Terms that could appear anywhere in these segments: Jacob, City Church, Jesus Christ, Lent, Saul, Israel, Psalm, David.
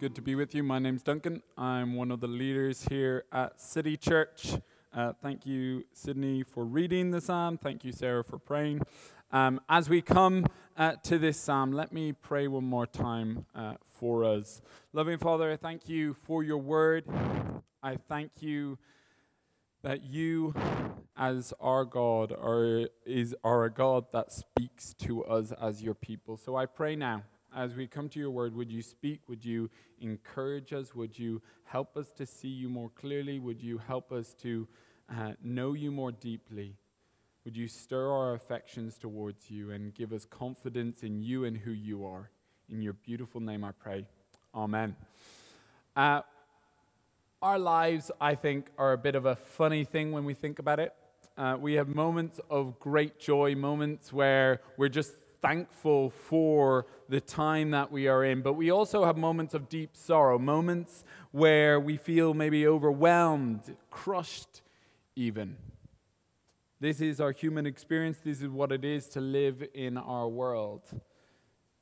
Good to be with you. My name's Duncan. I'm one of the leaders here at City Church. Thank you, Sydney, for reading the psalm. Thank you, Sarah, for praying. As we come to this psalm, let me pray one more time for us. Loving Father, I thank you for your word. I thank you that you, as our God, are a God that speaks to us as your people. So I pray now, as we come to your word, would you speak? Would you encourage us? Would you help us to see you more clearly? Would you help us to know you more deeply? Would you stir our affections towards you and give us confidence in you and who you are? In your beautiful name I pray. Amen. Our lives, I think, are a bit of a funny thing when we think about it. We have moments of great joy, moments where we're just thankful for the time that we are in. But we also have moments of deep sorrow, moments where we feel maybe overwhelmed, crushed even. This is our human experience. This is what it is to live in our world.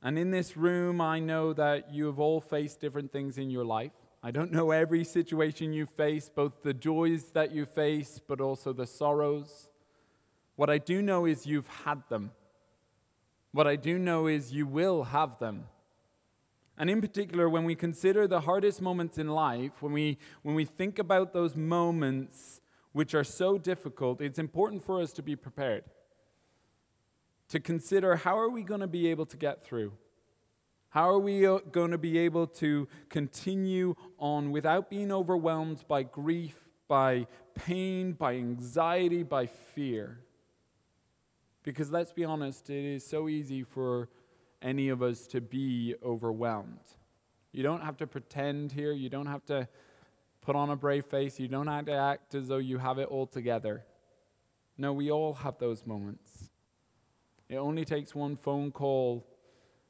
And in this room, I know that you have all faced different things in your life. I don't know every situation you face, both the joys that you face, but also the sorrows. What I do know is you've had them. What I do know is you will have them. And in particular, when we consider the hardest moments in life, when we think about those moments which are so difficult, it's important for us to be prepared, to consider how are we going to be able to get through? How are we going to be able to continue on without being overwhelmed by grief, by pain, by anxiety, by fear? Because let's be honest, it is so easy for any of us to be overwhelmed. You don't have to pretend here, you don't have to put on a brave face. You don't have to act as though you have it all together. No, we all have those moments. It only takes one phone call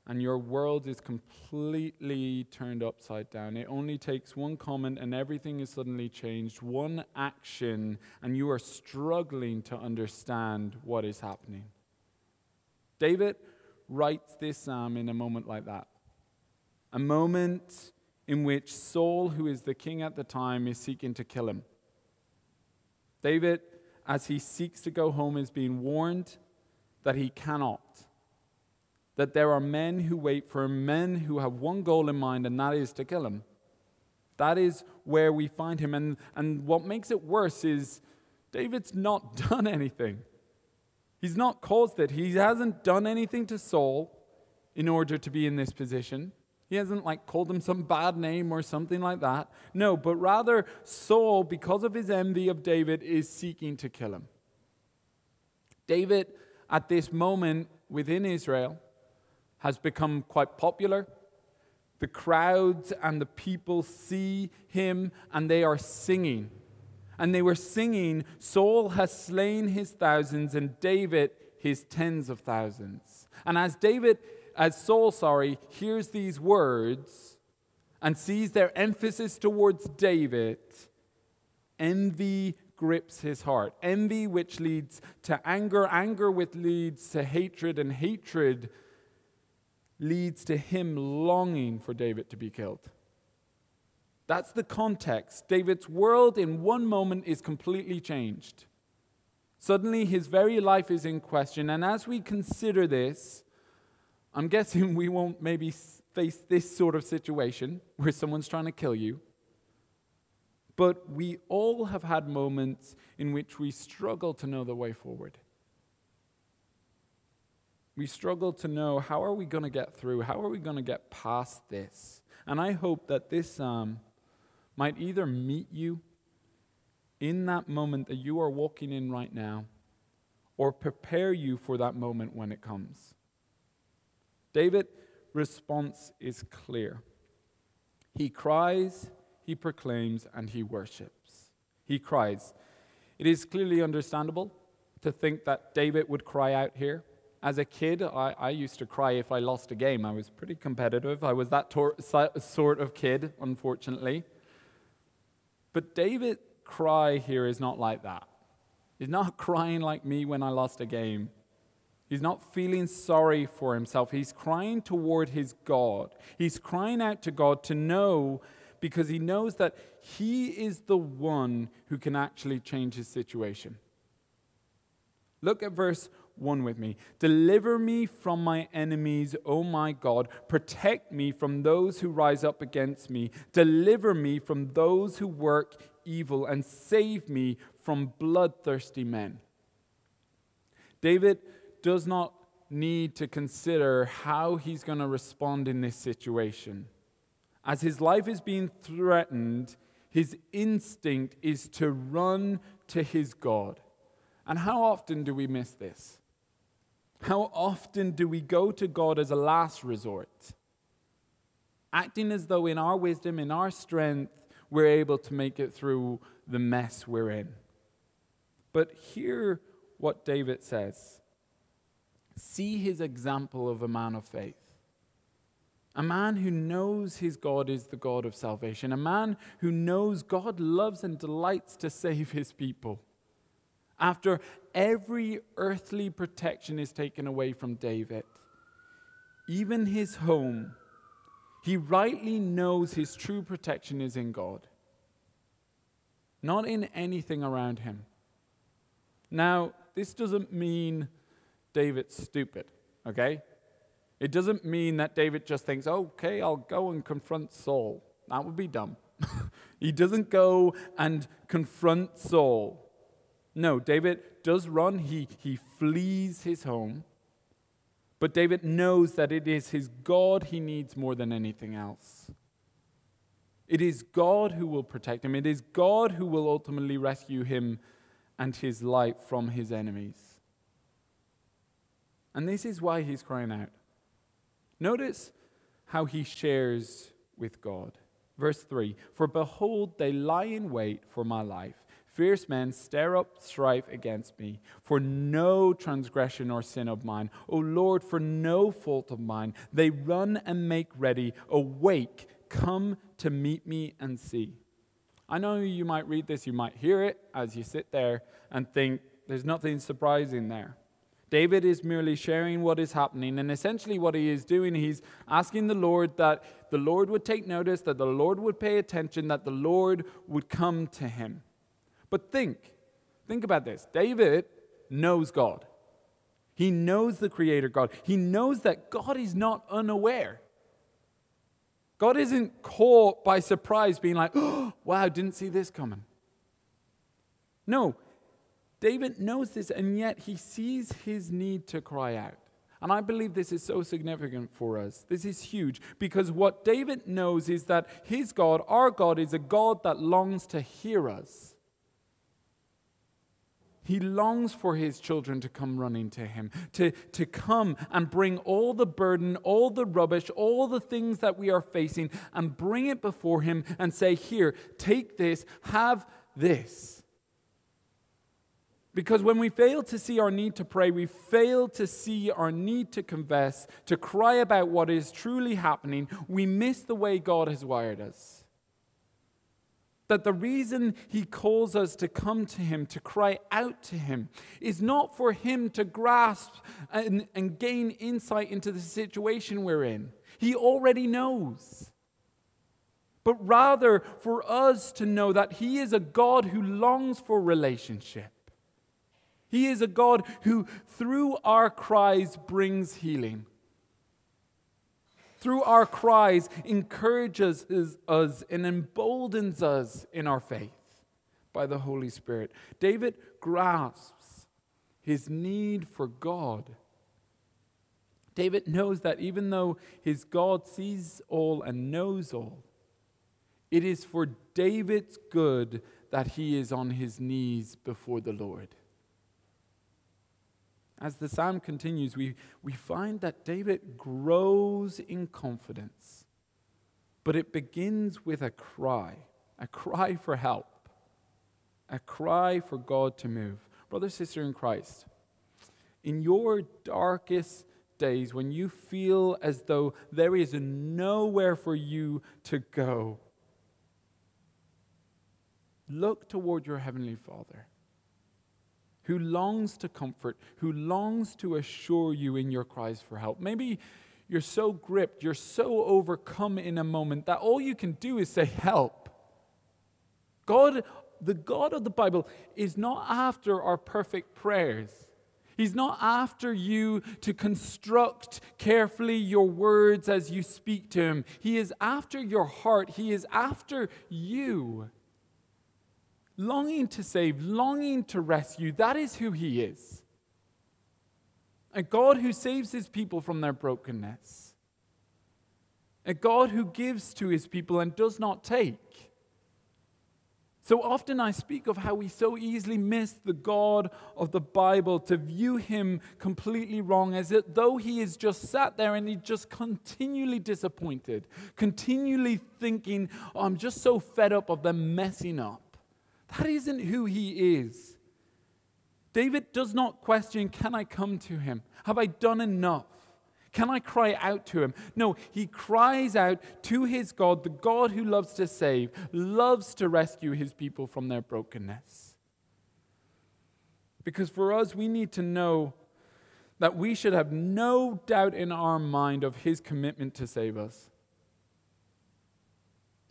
and your world is completely turned upside down. It only takes one comment and everything is suddenly changed, one action, and you are struggling to understand what is happening. David writes this psalm in a moment like that. A moment in which Saul, who is the king at the time, is seeking to kill him. David, as he seeks to go home, is being warned that he cannot, that there are men who wait for him, men who have one goal in mind, and that is to kill him. That is where we find him. And what makes it worse is David's not done anything. He's not caused it. He hasn't done anything to Saul in order to be in this position. He hasn't called him some bad name or something like that. No, but rather Saul, because of his envy of David, is seeking to kill him. David, at this moment within Israel, has become quite popular. The crowds and the people see him and they are singing. And they were singing, Saul has slain his thousands and David his tens of thousands. And as Saul hears these words and sees their emphasis towards David, envy grips his heart. Envy which leads to anger, anger which leads to hatred, and hatred leads to him longing for David to be killed. That's the context. David's world in one moment is completely changed. Suddenly his very life is in question, and as we consider this, I'm guessing we won't maybe face this sort of situation where someone's trying to kill you. But we all have had moments in which we struggle to know the way forward. We struggle to know, how are we going to get through? How are we going to get past this? And I hope that this psalm might either meet you in that moment that you are walking in right now, or prepare you for that moment when it comes. David's response is clear. He cries, he proclaims, and he worships. He cries. It is clearly understandable to think that David would cry out here. As a kid, I used to cry if I lost a game. I was pretty competitive. I was that sort of kid, unfortunately. But David's cry here is not like that. He's not crying like me when I lost a game. He's not feeling sorry for himself. He's crying toward his God. He's crying out to God to know, because he knows that he is the one who can actually change his situation. Look at verse 1 with me. Deliver me from my enemies, O my God. Protect me from those who rise up against me. Deliver me from those who work evil, and save me from bloodthirsty men. David does not need to consider how he's going to respond in this situation. As his life is being threatened, his instinct is to run to his God. And how often do we miss this? How often do we go to God as a last resort, acting as though in our wisdom, in our strength, we're able to make it through the mess we're in? But hear what David says. See his example of a man of faith. A man who knows his God is the God of salvation. A man who knows God loves and delights to save his people. After every earthly protection is taken away from David, even his home, he rightly knows his true protection is in God, not in anything around him. Now, this doesn't mean David's stupid, okay? It doesn't mean that David just thinks, okay, I'll go and confront Saul. That would be dumb. He doesn't go and confront Saul. No, David does run. He flees his home. But David knows that it is his God he needs more than anything else. It is God who will protect him. It is God who will ultimately rescue him and his life from his enemies. And this is why he's crying out. Notice how he shares with God. Verse 3, for behold, they lie in wait for my life. Fierce men stir up strife against me, for no transgression or sin of mine. O Lord, for no fault of mine. They run and make ready. Awake, come to meet me and see. I know you might read this, you might hear it as you sit there and think there's nothing surprising there. David is merely sharing what is happening, and essentially what he is doing, he's asking the Lord that the Lord would take notice, that the Lord would pay attention, that the Lord would come to him. But think about this. David knows God. He knows the Creator God. He knows that God is not unaware. God isn't caught by surprise being like, oh, wow, didn't see this coming. No, David knows this, and yet he sees his need to cry out. And I believe this is so significant for us. This is huge, because what David knows is that his God, our God, is a God that longs to hear us. He longs for his children to come running to him, to come and bring all the burden, all the rubbish, all the things that we are facing, and bring it before him and say, here, take this, have this. Because when we fail to see our need to pray, we fail to see our need to confess, to cry about what is truly happening, we miss the way God has wired us. That the reason he calls us to come to him, to cry out to him, is not for him to grasp and gain insight into the situation we're in. He already knows. But rather for us to know that he is a God who longs for relationship. He is a God who, through our cries, brings healing. Through our cries, encourages us and emboldens us in our faith by the Holy Spirit. David grasps his need for God. David knows that even though his God sees all and knows all, it is for David's good that he is on his knees before the Lord. As the psalm continues, we find that David grows in confidence, but it begins with a cry for help, a cry for God to move. Brother, sister in Christ, in your darkest days, when you feel as though there is nowhere for you to go, look toward your Heavenly Father, who longs to comfort, who longs to assure you in your cries for help. Maybe you're so gripped, you're so overcome in a moment that all you can do is say, help. God, the God of the Bible, is not after our perfect prayers. He's not after you to construct carefully your words as you speak to him. He is after your heart. He is after you. Longing to save, longing to rescue, that is who he is. A God who saves his people from their brokenness. A God who gives to his people and does not take. So often I speak of how we so easily miss the God of the Bible, to view him completely wrong, as though he is just sat there and he's just continually disappointed, continually thinking, oh, I'm just so fed up of them messing up. That isn't who he is. David does not question, can I come to him? Have I done enough? Can I cry out to him? No, he cries out to his God, the God who loves to save, loves to rescue his people from their brokenness. Because for us, we need to know that we should have no doubt in our mind of his commitment to save us.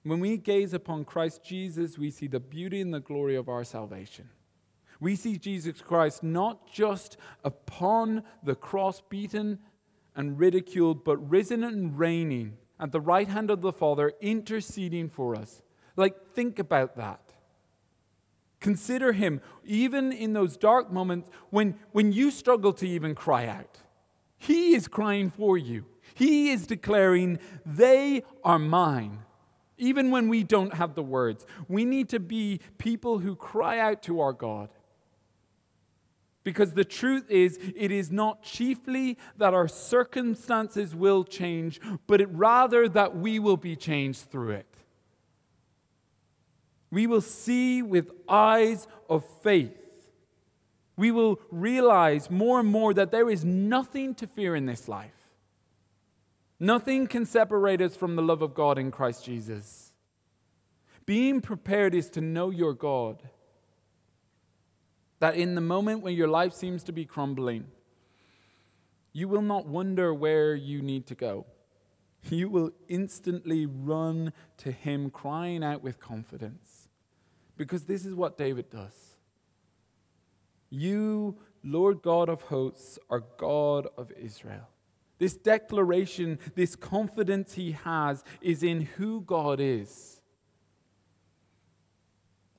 When we gaze upon Christ Jesus, we see the beauty and the glory of our salvation. We see Jesus Christ not just upon the cross, beaten and ridiculed, but risen and reigning at the right hand of the Father, interceding for us. Like, think about that. Consider him, even in those dark moments when you struggle to even cry out. He is crying for you. He is declaring, they are mine. Even when we don't have the words, we need to be people who cry out to our God. Because the truth is, it is not chiefly that our circumstances will change, but rather that we will be changed through it. We will see with eyes of faith. We will realize more and more that there is nothing to fear in this life. Nothing can separate us from the love of God in Christ Jesus. Being prepared is to know your God. That in the moment when your life seems to be crumbling, you will not wonder where you need to go. You will instantly run to him, crying out with confidence. Because this is what David does. You, Lord God of hosts, are God of Israel. This declaration, this confidence he has, is in who God is.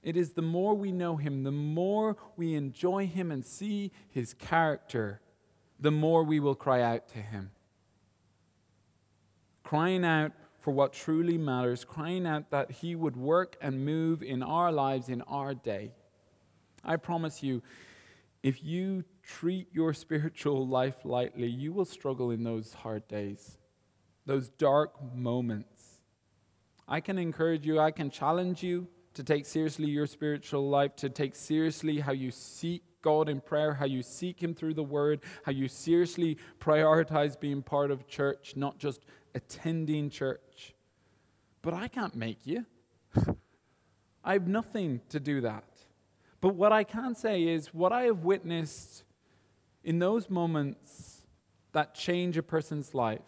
It is the more we know him, the more we enjoy him and see his character, the more we will cry out to him. Crying out for what truly matters, crying out that he would work and move in our lives, in our day. I promise you, if you treat your spiritual life lightly, you will struggle in those hard days, those dark moments. I can encourage you, I can challenge you to take seriously your spiritual life, to take seriously how you seek God in prayer, how you seek him through the word, how you seriously prioritize being part of church, not just attending church. But I can't make you. I have nothing to do that. But what I can say is, what I have witnessed in those moments that change a person's life,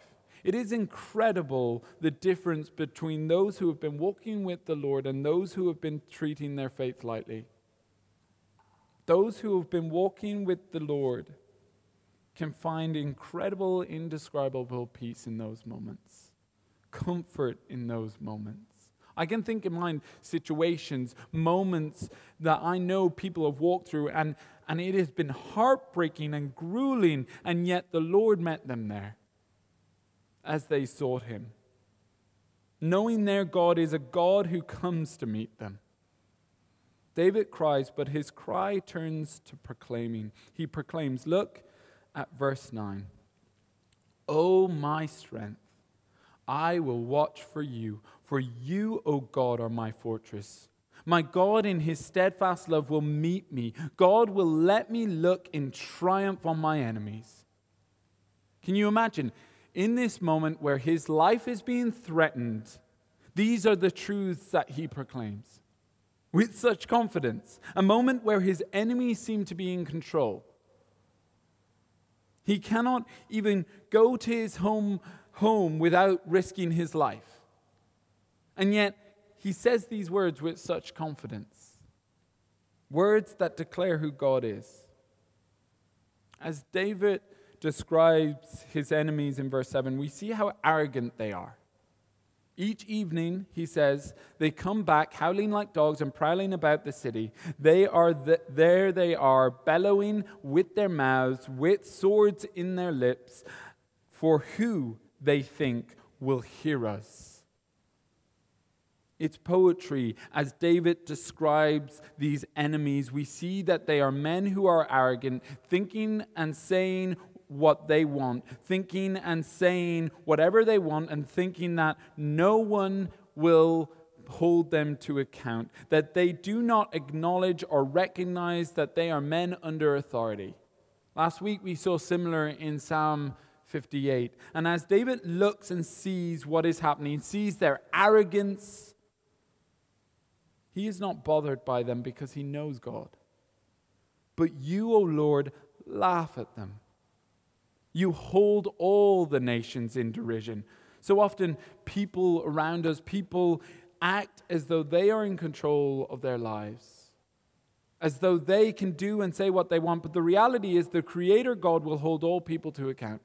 it is incredible the difference between those who have been walking with the Lord and those who have been treating their faith lightly. Those who have been walking with the Lord can find incredible, indescribable peace in those moments, comfort in those moments. I can think in mind situations, moments that I know people have walked through, and it has been heartbreaking and grueling, and yet the Lord met them there as they sought him. Knowing their God is a God who comes to meet them. David cries, but his cry turns to proclaiming. He proclaims, look at verse 9. Oh, my strength, I will watch for you. For you, O God, are my fortress. My God in his steadfast love will meet me. God will let me look in triumph on my enemies. Can you imagine? In this moment where his life is being threatened, these are the truths that he proclaims. with such confidence, a moment where his enemy seemed to be in control. He cannot even go to his home without risking his life. And yet, he says these words with such confidence. Words that declare who God is. As David describes his enemies in verse 7, we see how arrogant they are. Each evening, he says, they come back howling like dogs and prowling about the city. They are bellowing with their mouths, with swords in their lips, for who they think will hear us. It's poetry. As David describes these enemies, we see that they are men who are arrogant, thinking and saying what they want, thinking and saying whatever they want, and thinking that no one will hold them to account, that they do not acknowledge or recognize that they are men under authority. Last week we saw similar in Psalm 58. And as David looks and sees what is happening, sees their arrogance, he is not bothered by them because he knows God. But you, O Lord, laugh at them. You hold all the nations in derision. So often people around us, people act as though they are in control of their lives, as though they can do and say what they want. But the reality is the Creator God will hold all people to account.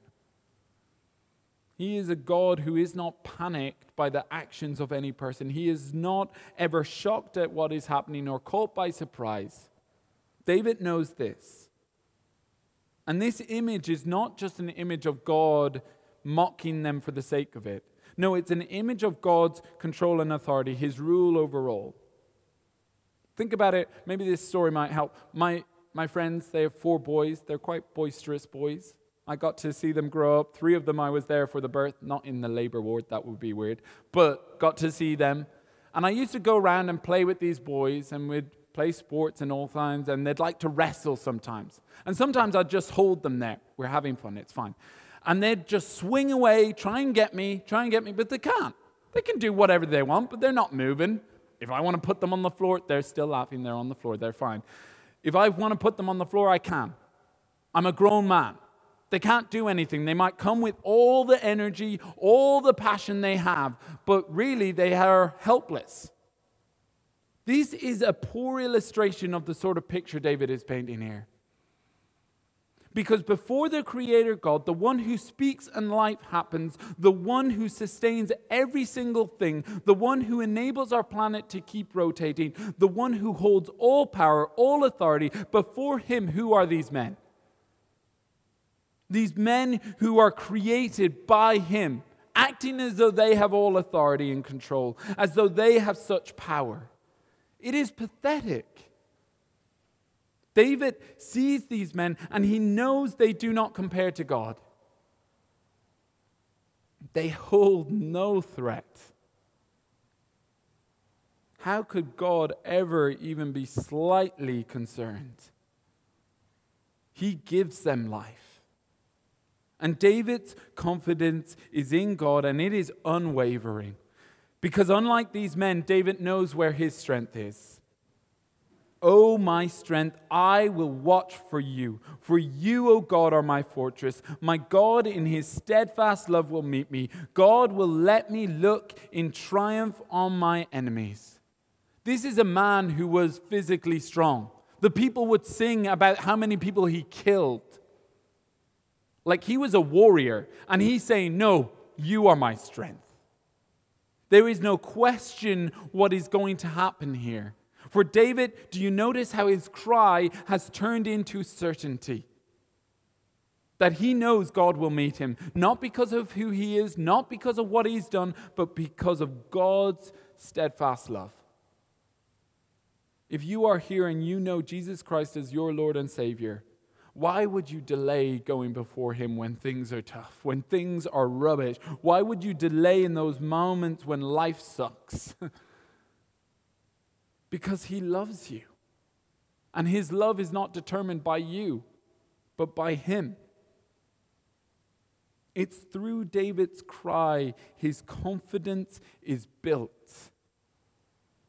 He is a God who is not panicked by the actions of any person. He is not ever shocked at what is happening or caught by surprise. David knows this. And this image is not just an image of God mocking them for the sake of it. No, it's an image of God's control and authority, his rule over all. Think about it. Maybe this story might help. My friends, they have 4 boys. They're quite boisterous boys. I got to see them grow up. 3 of them I was there for the birth. Not in the labor ward. That would be weird. But got to see them. And I used to go around and play with these boys, and we'd play sports and all kinds, and they'd like to wrestle sometimes. And sometimes I'd just hold them there. We're having fun, it's fine. And they'd just swing away, try and get me, but they can't. They can do whatever they want, but they're not moving. If I want to put them on the floor, they're still laughing, they're on the floor, they're fine. If I want to put them on the floor, I can. I'm a grown man. They can't do anything. They might come with all the energy, all the passion they have, but really they are helpless. This is a poor illustration of the sort of picture David is painting here. Because before the Creator God, the one who speaks and life happens, the one who sustains every single thing, the one who enables our planet to keep rotating, the one who holds all power, all authority, before him, who are these men? These men who are created by him, acting as though they have all authority and control, as though they have such power. It is pathetic. David sees these men and he knows they do not compare to God. They hold no threat. How could God ever even be slightly concerned? He gives them life. And David's confidence is in God, and it is unwavering. Because unlike these men, David knows where his strength is. Oh, my strength, I will watch for you. For you, O God, are my fortress. My God in his steadfast love will meet me. God will let me look in triumph on my enemies. This is a man who was physically strong. The people would sing about how many people he killed. Like he was a warrior. And he's saying, no, you are my strength. There is no question what is going to happen here. For David, do you notice how his cry has turned into certainty? That he knows God will meet him, not because of who he is, not because of what he's done, but because of God's steadfast love. If you are here and you know Jesus Christ as your Lord and Savior, why would you delay going before him when things are tough, when things are rubbish? Why would you delay in those moments when life sucks? Because he loves you. And his love is not determined by you, but by him. It's through David's cry his confidence is built.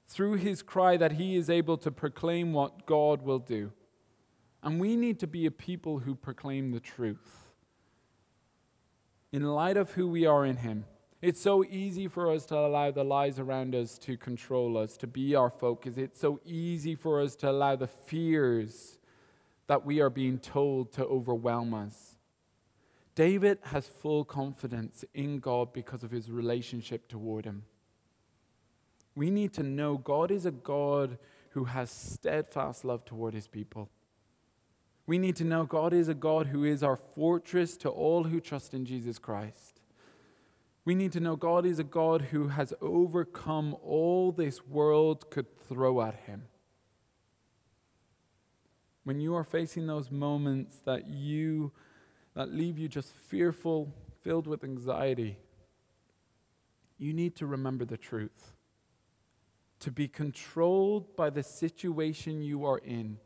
through his cry that he is able to proclaim what God will do. And we need to be a people who proclaim the truth in light of who we are in him. It's so easy for us to allow the lies around us to control us, to be our focus. It's so easy for us to allow the fears that we are being told to overwhelm us. David has full confidence in God because of his relationship toward him. We need to know God is a God who has steadfast love toward his people. We need to know God is a God who is our fortress to all who trust in Jesus Christ. We need to know God is a God who has overcome all this world could throw at him. When you are facing those moments that leave you just fearful, filled with anxiety, you need to remember the truth. To be controlled by the situation you are in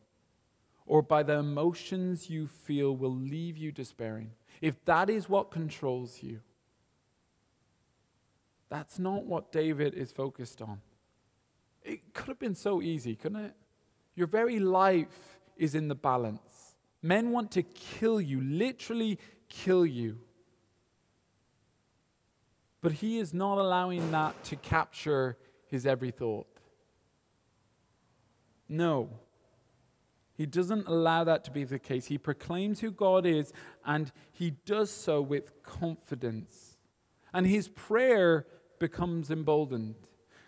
or by the emotions you feel will leave you despairing. If that is what controls you, that's not what David is focused on. It could have been so easy, couldn't it? Your very life is in the balance. Men want to kill you, literally kill you. But he is not allowing that to capture his every thought. No, he doesn't allow that to be the case. He proclaims who God is, and he does so with confidence. And his prayer becomes emboldened.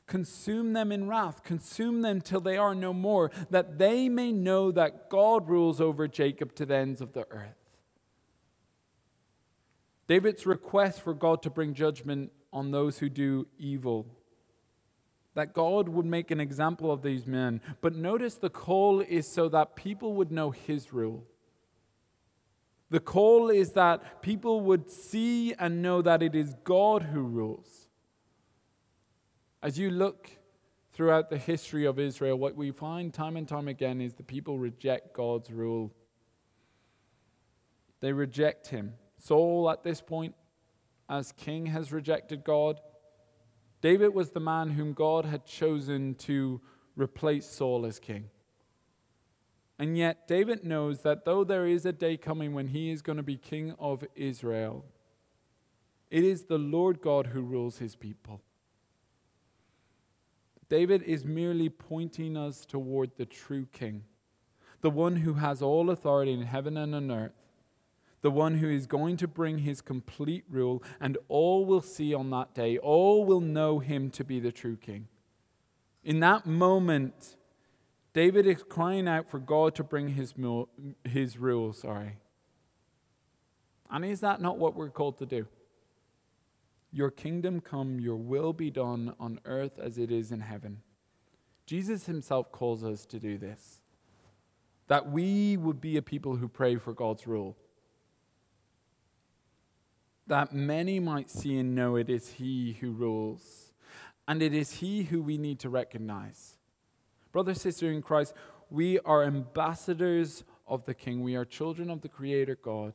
Consume them in wrath, consume them till they are no more, that they may know that God rules over Jacob to the ends of the earth. David's request for God to bring judgment on those who do evil, that God would make an example of these men. But notice the call is so that people would know his rule. The call is that people would see and know that it is God who rules. As you look throughout the history of Israel, what we find time and time again is the people reject God's rule. They reject him. Saul, at this point, as king, has rejected God. David was the man whom God had chosen to replace Saul as king. And yet David knows that though there is a day coming when he is going to be king of Israel, it is the Lord God who rules his people. David is merely pointing us toward the true king, the one who has all authority in heaven and on earth, the one who is going to bring his complete rule, and all will see on that day, all will know him to be the true king. In that moment, David is crying out for God to bring his rule. And is that not what we're called to do? Your kingdom come, your will be done on earth as it is in heaven. Jesus himself calls us to do this, that we would be a people who pray for God's rule, that many might see and know it is he who rules. And it is he who we need to recognize. Brother, sister in Christ, we are ambassadors of the King. We are children of the Creator God.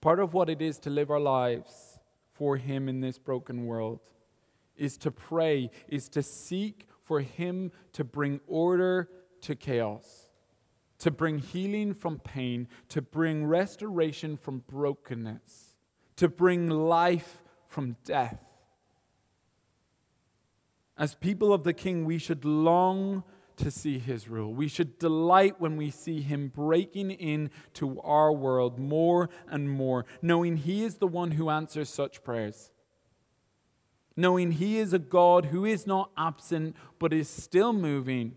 Part of what it is to live our lives for him in this broken world is to pray, is to seek for him to bring order to chaos, to bring healing from pain, to bring restoration from brokenness, to bring life from death. As people of the King, we should long to see his rule. We should delight when we see him breaking into our world more and more, knowing he is the one who answers such prayers, knowing he is a God who is not absent, but is still moving,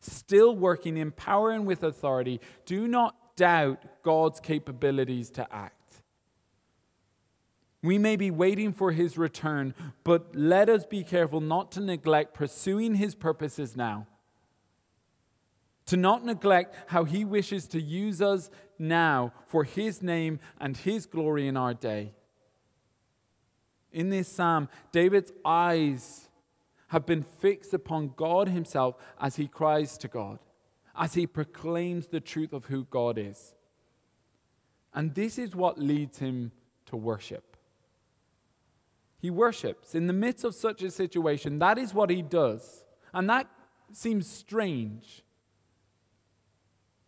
still working in power and with authority. Do not doubt God's capabilities to act. We may be waiting for his return, but let us be careful not to neglect pursuing his purposes now. To not neglect how he wishes to use us now for his name and his glory in our day. In this psalm, David's eyes have been fixed upon God himself as he cries to God, as he proclaims the truth of who God is. And this is what leads him to worship. He worships. In the midst of such a situation, that is what he does. And that seems strange.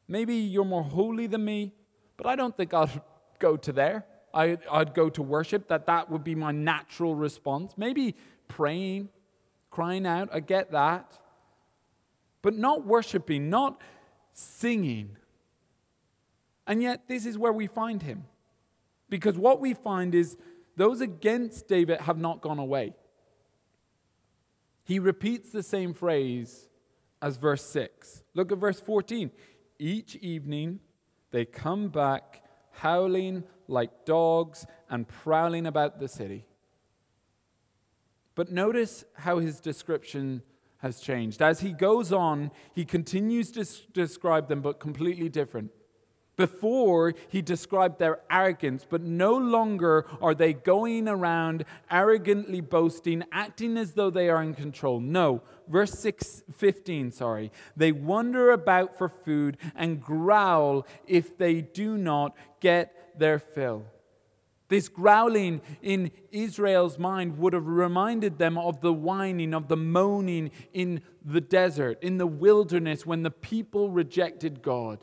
Maybe you're more holy than me, but I don't think I'd go to there. I'd go to worship. That would be my natural response. Maybe praying, crying out, I get that. But not worshiping, not singing. And yet this is where we find him. Because what we find is those against David have not gone away. He repeats the same phrase as verse 6. Look at verse 14. Each evening they come back howling like dogs and prowling about the city. But notice how his description has changed. As he goes on, he continues to describe them, but completely different. Before, he described their arrogance, but no longer are they going around arrogantly boasting, acting as though they are in control. No, verse 15, they wander about for food and growl if they do not get their fill. This growling in Israel's mind would have reminded them of the whining, of the moaning in the desert, in the wilderness, when the people rejected God.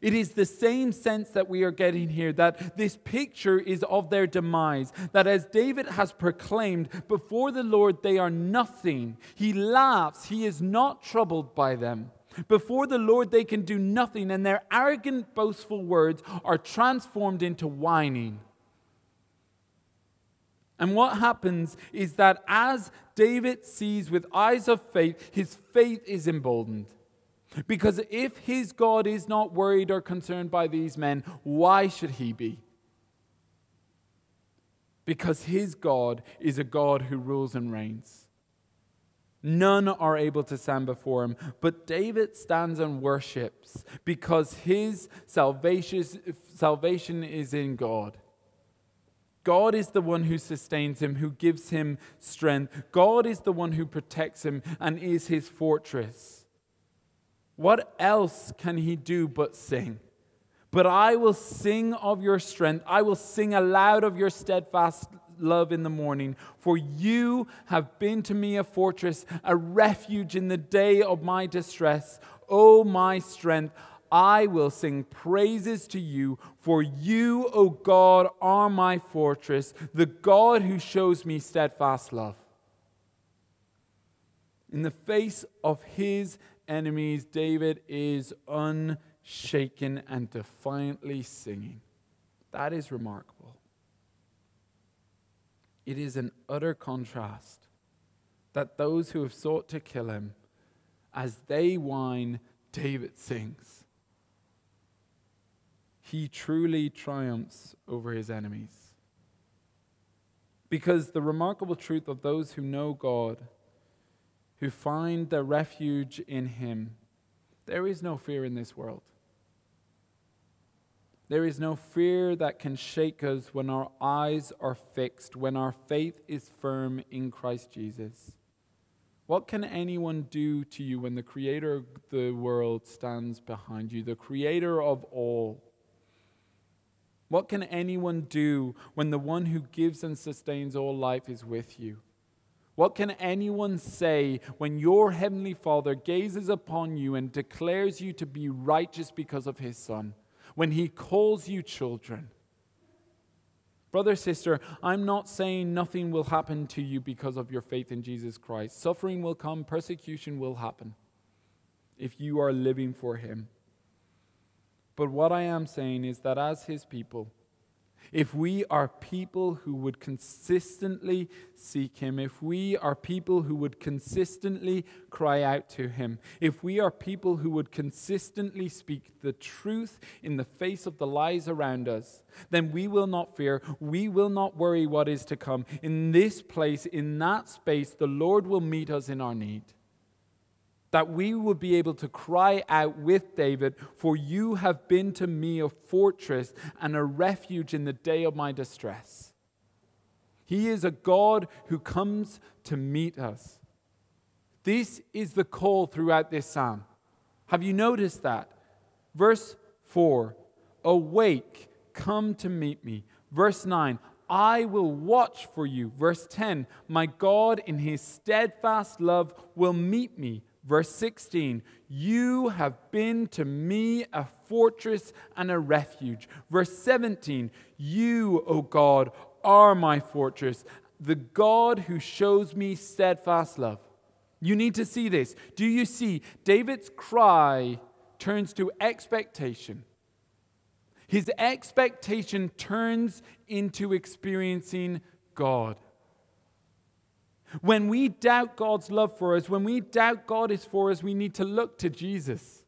It is the same sense that we are getting here, that this picture is of their demise. That as David has proclaimed, before the Lord they are nothing. He laughs, he is not troubled by them. Before the Lord they can do nothing, and their arrogant, boastful words are transformed into whining. And what happens is that as David sees with eyes of faith, his faith is emboldened. Because if his God is not worried or concerned by these men, why should he be? Because his God is a God who rules and reigns. None are able to stand before him, but David stands and worships because his salvation is in God. God is the one who sustains him, who gives him strength. God is the one who protects him and is his fortress. What else can he do but sing? But I will sing of your strength. I will sing aloud of your steadfast love in the morning. For you have been to me a fortress, a refuge in the day of my distress. O my strength, I will sing praises to you. For you, O God, are my fortress, the God who shows me steadfast love. In the face of his enemies, David is unshaken and defiantly singing. That is remarkable. It is an utter contrast that those who have sought to kill him, as they whine, David sings. He truly triumphs over his enemies. Because the remarkable truth of those who know God, who find their refuge in him, there is no fear in this world. There is no fear that can shake us when our eyes are fixed, when our faith is firm in Christ Jesus. What can anyone do to you when the creator of the world stands behind you, the creator of all? What can anyone do when the one who gives and sustains all life is with you? What can anyone say when your heavenly Father gazes upon you and declares you to be righteous because of his Son, when he calls you children? Brother, sister, I'm not saying nothing will happen to you because of your faith in Jesus Christ. Suffering will come, persecution will happen if you are living for him. But what I am saying is that as his people, if we are people who would consistently seek him, if we are people who would consistently cry out to him, if we are people who would consistently speak the truth in the face of the lies around us, then we will not fear, we will not worry what is to come. In this place, in that space, the Lord will meet us in our need. That we would be able to cry out with David, for you have been to me a fortress and a refuge in the day of my distress. He is a God who comes to meet us. This is the call throughout this psalm. Have you noticed that? Verse 4, awake, come to meet me. Verse 9, I will watch for you. Verse 10, my God in his steadfast love will meet me. Verse 16, you have been to me a fortress and a refuge. Verse 17, you, O God, are my fortress, the God who shows me steadfast love. You need to see this. Do you see? David's cry turns to expectation. His expectation turns into experiencing God. When we doubt God's love for us, when we doubt God is for us, we need to look to Jesus,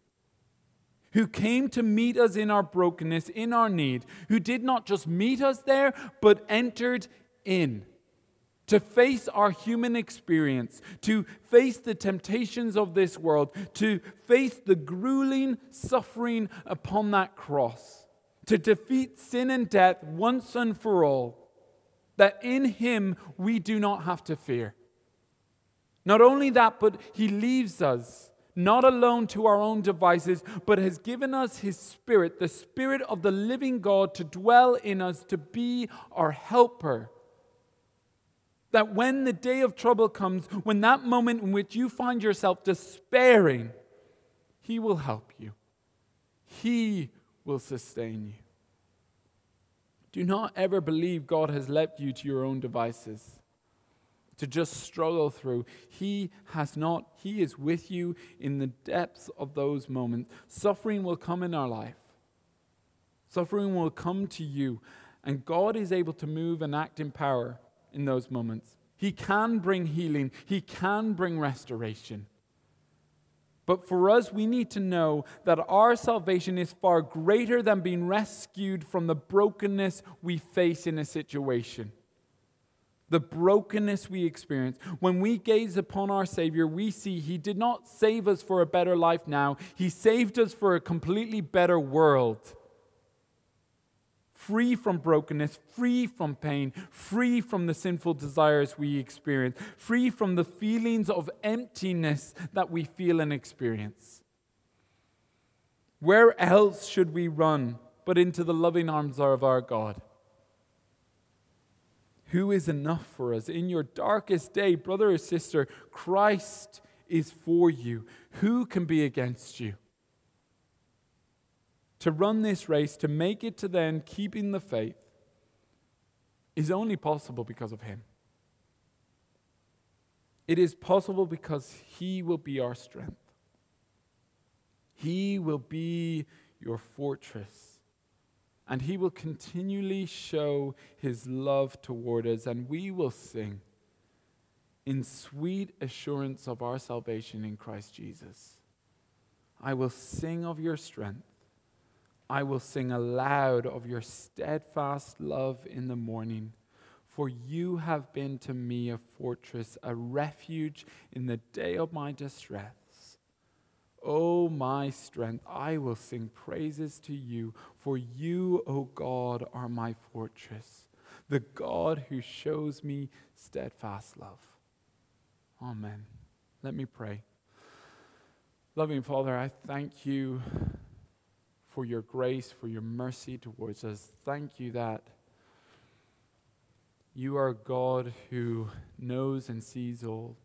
who came to meet us in our brokenness, in our need, who did not just meet us there, but entered in to face our human experience, to face the temptations of this world, to face the grueling suffering upon that cross, to defeat sin and death once and for all. That in him we do not have to fear. Not only that, but he leaves us not alone to our own devices, but has given us his Spirit, the Spirit of the living God, to dwell in us, to be our helper. That when the day of trouble comes, when that moment in which you find yourself despairing, he will help you. He will sustain you. Do not ever believe God has left you to your own devices, to just struggle through. He has not. He is with you in the depths of those moments. Suffering will come in our life. Suffering will come to you. And God is able to move and act in power in those moments. He can bring healing. He can bring restoration. But for us, we need to know that our salvation is far greater than being rescued from the brokenness we face in a situation. The brokenness we experience. When we gaze upon our Savior, we see He did not save us for a better life now. He saved us for a completely better world. Free from brokenness, free from pain, free from the sinful desires we experience, free from the feelings of emptiness that we feel and experience. Where else should we run but into the loving arms of our God? Who is enough for us? In your darkest day, brother or sister, Christ is for you. Who can be against you? To run this race, to make it to the end, keeping the faith, is only possible because of Him. It is possible because He will be our strength. He will be your fortress. And He will continually show His love toward us. And we will sing in sweet assurance of our salvation in Christ Jesus. I will sing of your strength. I will sing aloud of your steadfast love in the morning, for you have been to me a fortress, a refuge in the day of my distress. O my strength, I will sing praises to you, for you, O God, are my fortress, the God who shows me steadfast love. Amen. Let me pray. Loving Father, I thank you for your grace, for your mercy towards us. Thank you that you are God who knows and sees all.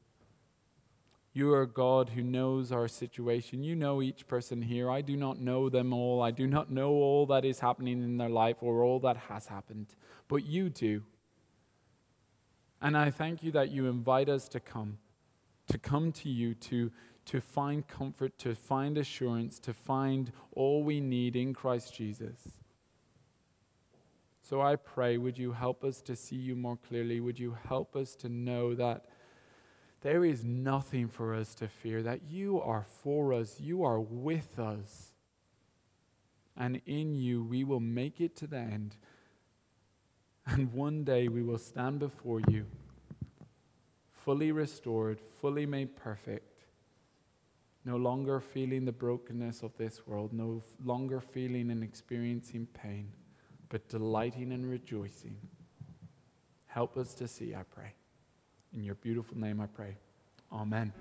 You are God who knows our situation. You know each person here. I do not know them all. I do not know all that is happening in their life or all that has happened, but you do. And I thank you that you invite us to come to you, to find comfort, to find assurance, to find all we need in Christ Jesus. So I pray, would you help us to see you more clearly? Would you help us to know that there is nothing for us to fear, that you are for us, you are with us, and in you we will make it to the end, and one day we will stand before you, fully restored, fully made perfect, no longer feeling the brokenness of this world, no longer feeling and experiencing pain, but delighting and rejoicing. Help us to see, I pray. In your beautiful name I pray. Amen.